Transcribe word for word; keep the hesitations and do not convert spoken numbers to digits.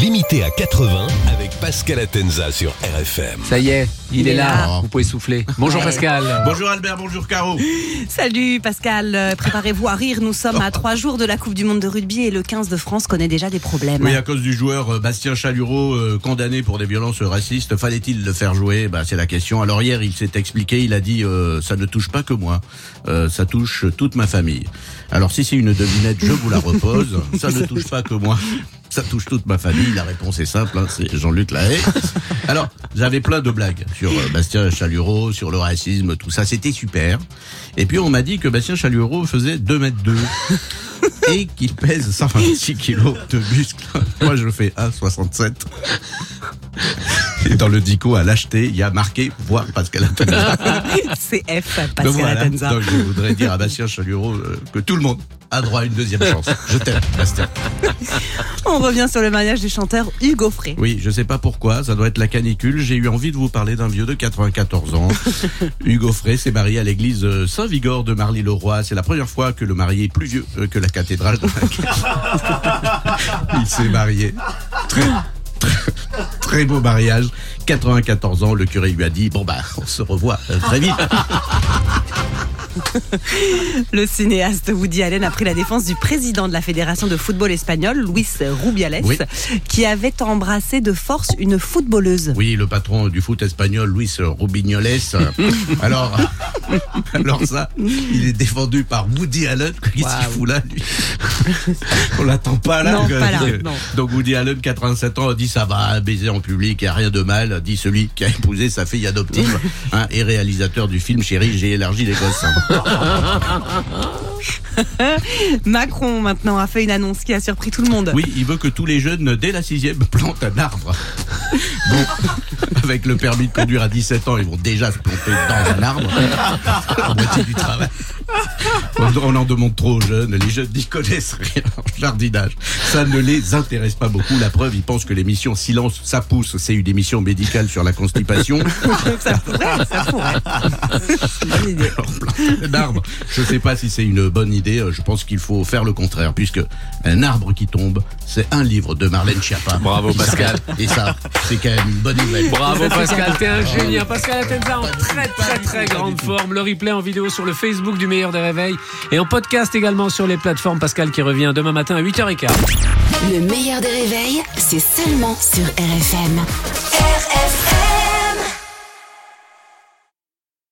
Limité à quatre-vingts avec Pascal Atenza sur R F M. Ça y est, il, il est, est là. là. Vous pouvez souffler. Bonjour Pascal. Bonjour Albert, bonjour Caro. Salut Pascal, préparez-vous à rire. Nous sommes à trois jours de la Coupe du Monde de rugby et le quinze de France connaît déjà des problèmes. Oui, à cause du joueur Bastien Chalureau, euh, condamné pour des violences racistes, fallait-il le faire jouer? Bah, c'est la question. Alors hier, il s'est expliqué, il a dit euh, « ça ne touche pas que moi, euh, ça touche toute ma famille ». Alors si c'est une devinette, je vous la repose. « Ça ne touche pas que moi ». Ça touche toute ma famille. La réponse est simple, hein, c'est Jean-Luc Lahaye. Alors, j'avais plein de blagues sur Bastien Chalureau, sur le racisme, tout ça. C'était super. Et puis, on m'a dit que Bastien Chalureau faisait deux mètres deux et qu'il pèse cent vingt-six kilos de muscles. Moi, je fais un mètre soixante-sept. Et dans le dico à l'acheter, il y a marqué « Voir Pascal Atenza ». C'est F, Pascal donc, voilà. Atenza. Donc, je voudrais dire à Bastien Chalureau que tout le monde a droit à une deuxième chance. Je t'aime, Bastien. On revient sur le mariage du chanteur Hugo Frey. Oui, je sais pas pourquoi, ça doit être la canicule. J'ai eu envie de vous parler d'un vieux de quatre-vingt-quatorze ans. Hugo Frey s'est marié à l'église Saint-Vigor de Marly-le-Roi. C'est la première fois que le marié est plus vieux que la cathédrale de la... Il s'est marié. Très... Très beau mariage, quatre-vingt-quatorze ans, le curé lui a dit « Bon bah, on se revoit très vite !» Le cinéaste Woody Allen a pris la défense du président de la fédération de football espagnole, Luis Rubiales, oui. qui avait embrassé de force une footballeuse. Oui, le patron du foot espagnol, Luis Rubiales. Alors, alors ça, il est défendu par Woody Allen. Qu'est-ce wow. qu'il fout là, lui? On l'attend pas là. Non, pas là non. Donc Woody Allen, quatre-vingt-sept ans, a dit ça va, un baiser en public, il n'y a rien de mal, dit celui qui a épousé sa fille adoptive hein, et réalisateur du film Chérie, j'ai élargi les gosses. Macron maintenant a fait une annonce qui a surpris tout le monde. Oui, il veut que tous les jeunes dès la sixième plantent un arbre. Bon, avec le permis de conduire à dix-sept ans, ils vont déjà se planter dans un arbre. La moitié du travail. On en demande trop aux jeunes. Les jeunes n'y connaissent rien en jardinage. Ça ne les intéresse pas beaucoup. La preuve, ils pensent que l'émission Silence, ça pousse. C'est une émission médicale sur la constipation. Ça pourrait, ça pourrait. Un arbre, je ne sais pas si c'est une bonne idée. Je pense qu'il faut faire le contraire, puisque un arbre qui tombe, c'est un livre de Marlène Schiappa. Bravo Pascal. Et ça, c'est quand même une bonne nouvelle. Bravo Pascal, t'es un génie. Pascal Atenza en très très très grande forme. Le replay en vidéo sur le Facebook du meilleur des réveils et en podcast également sur les plateformes. Pascal qui revient demain matin à huit heures quinze. Le meilleur des réveils, c'est seulement sur R F M.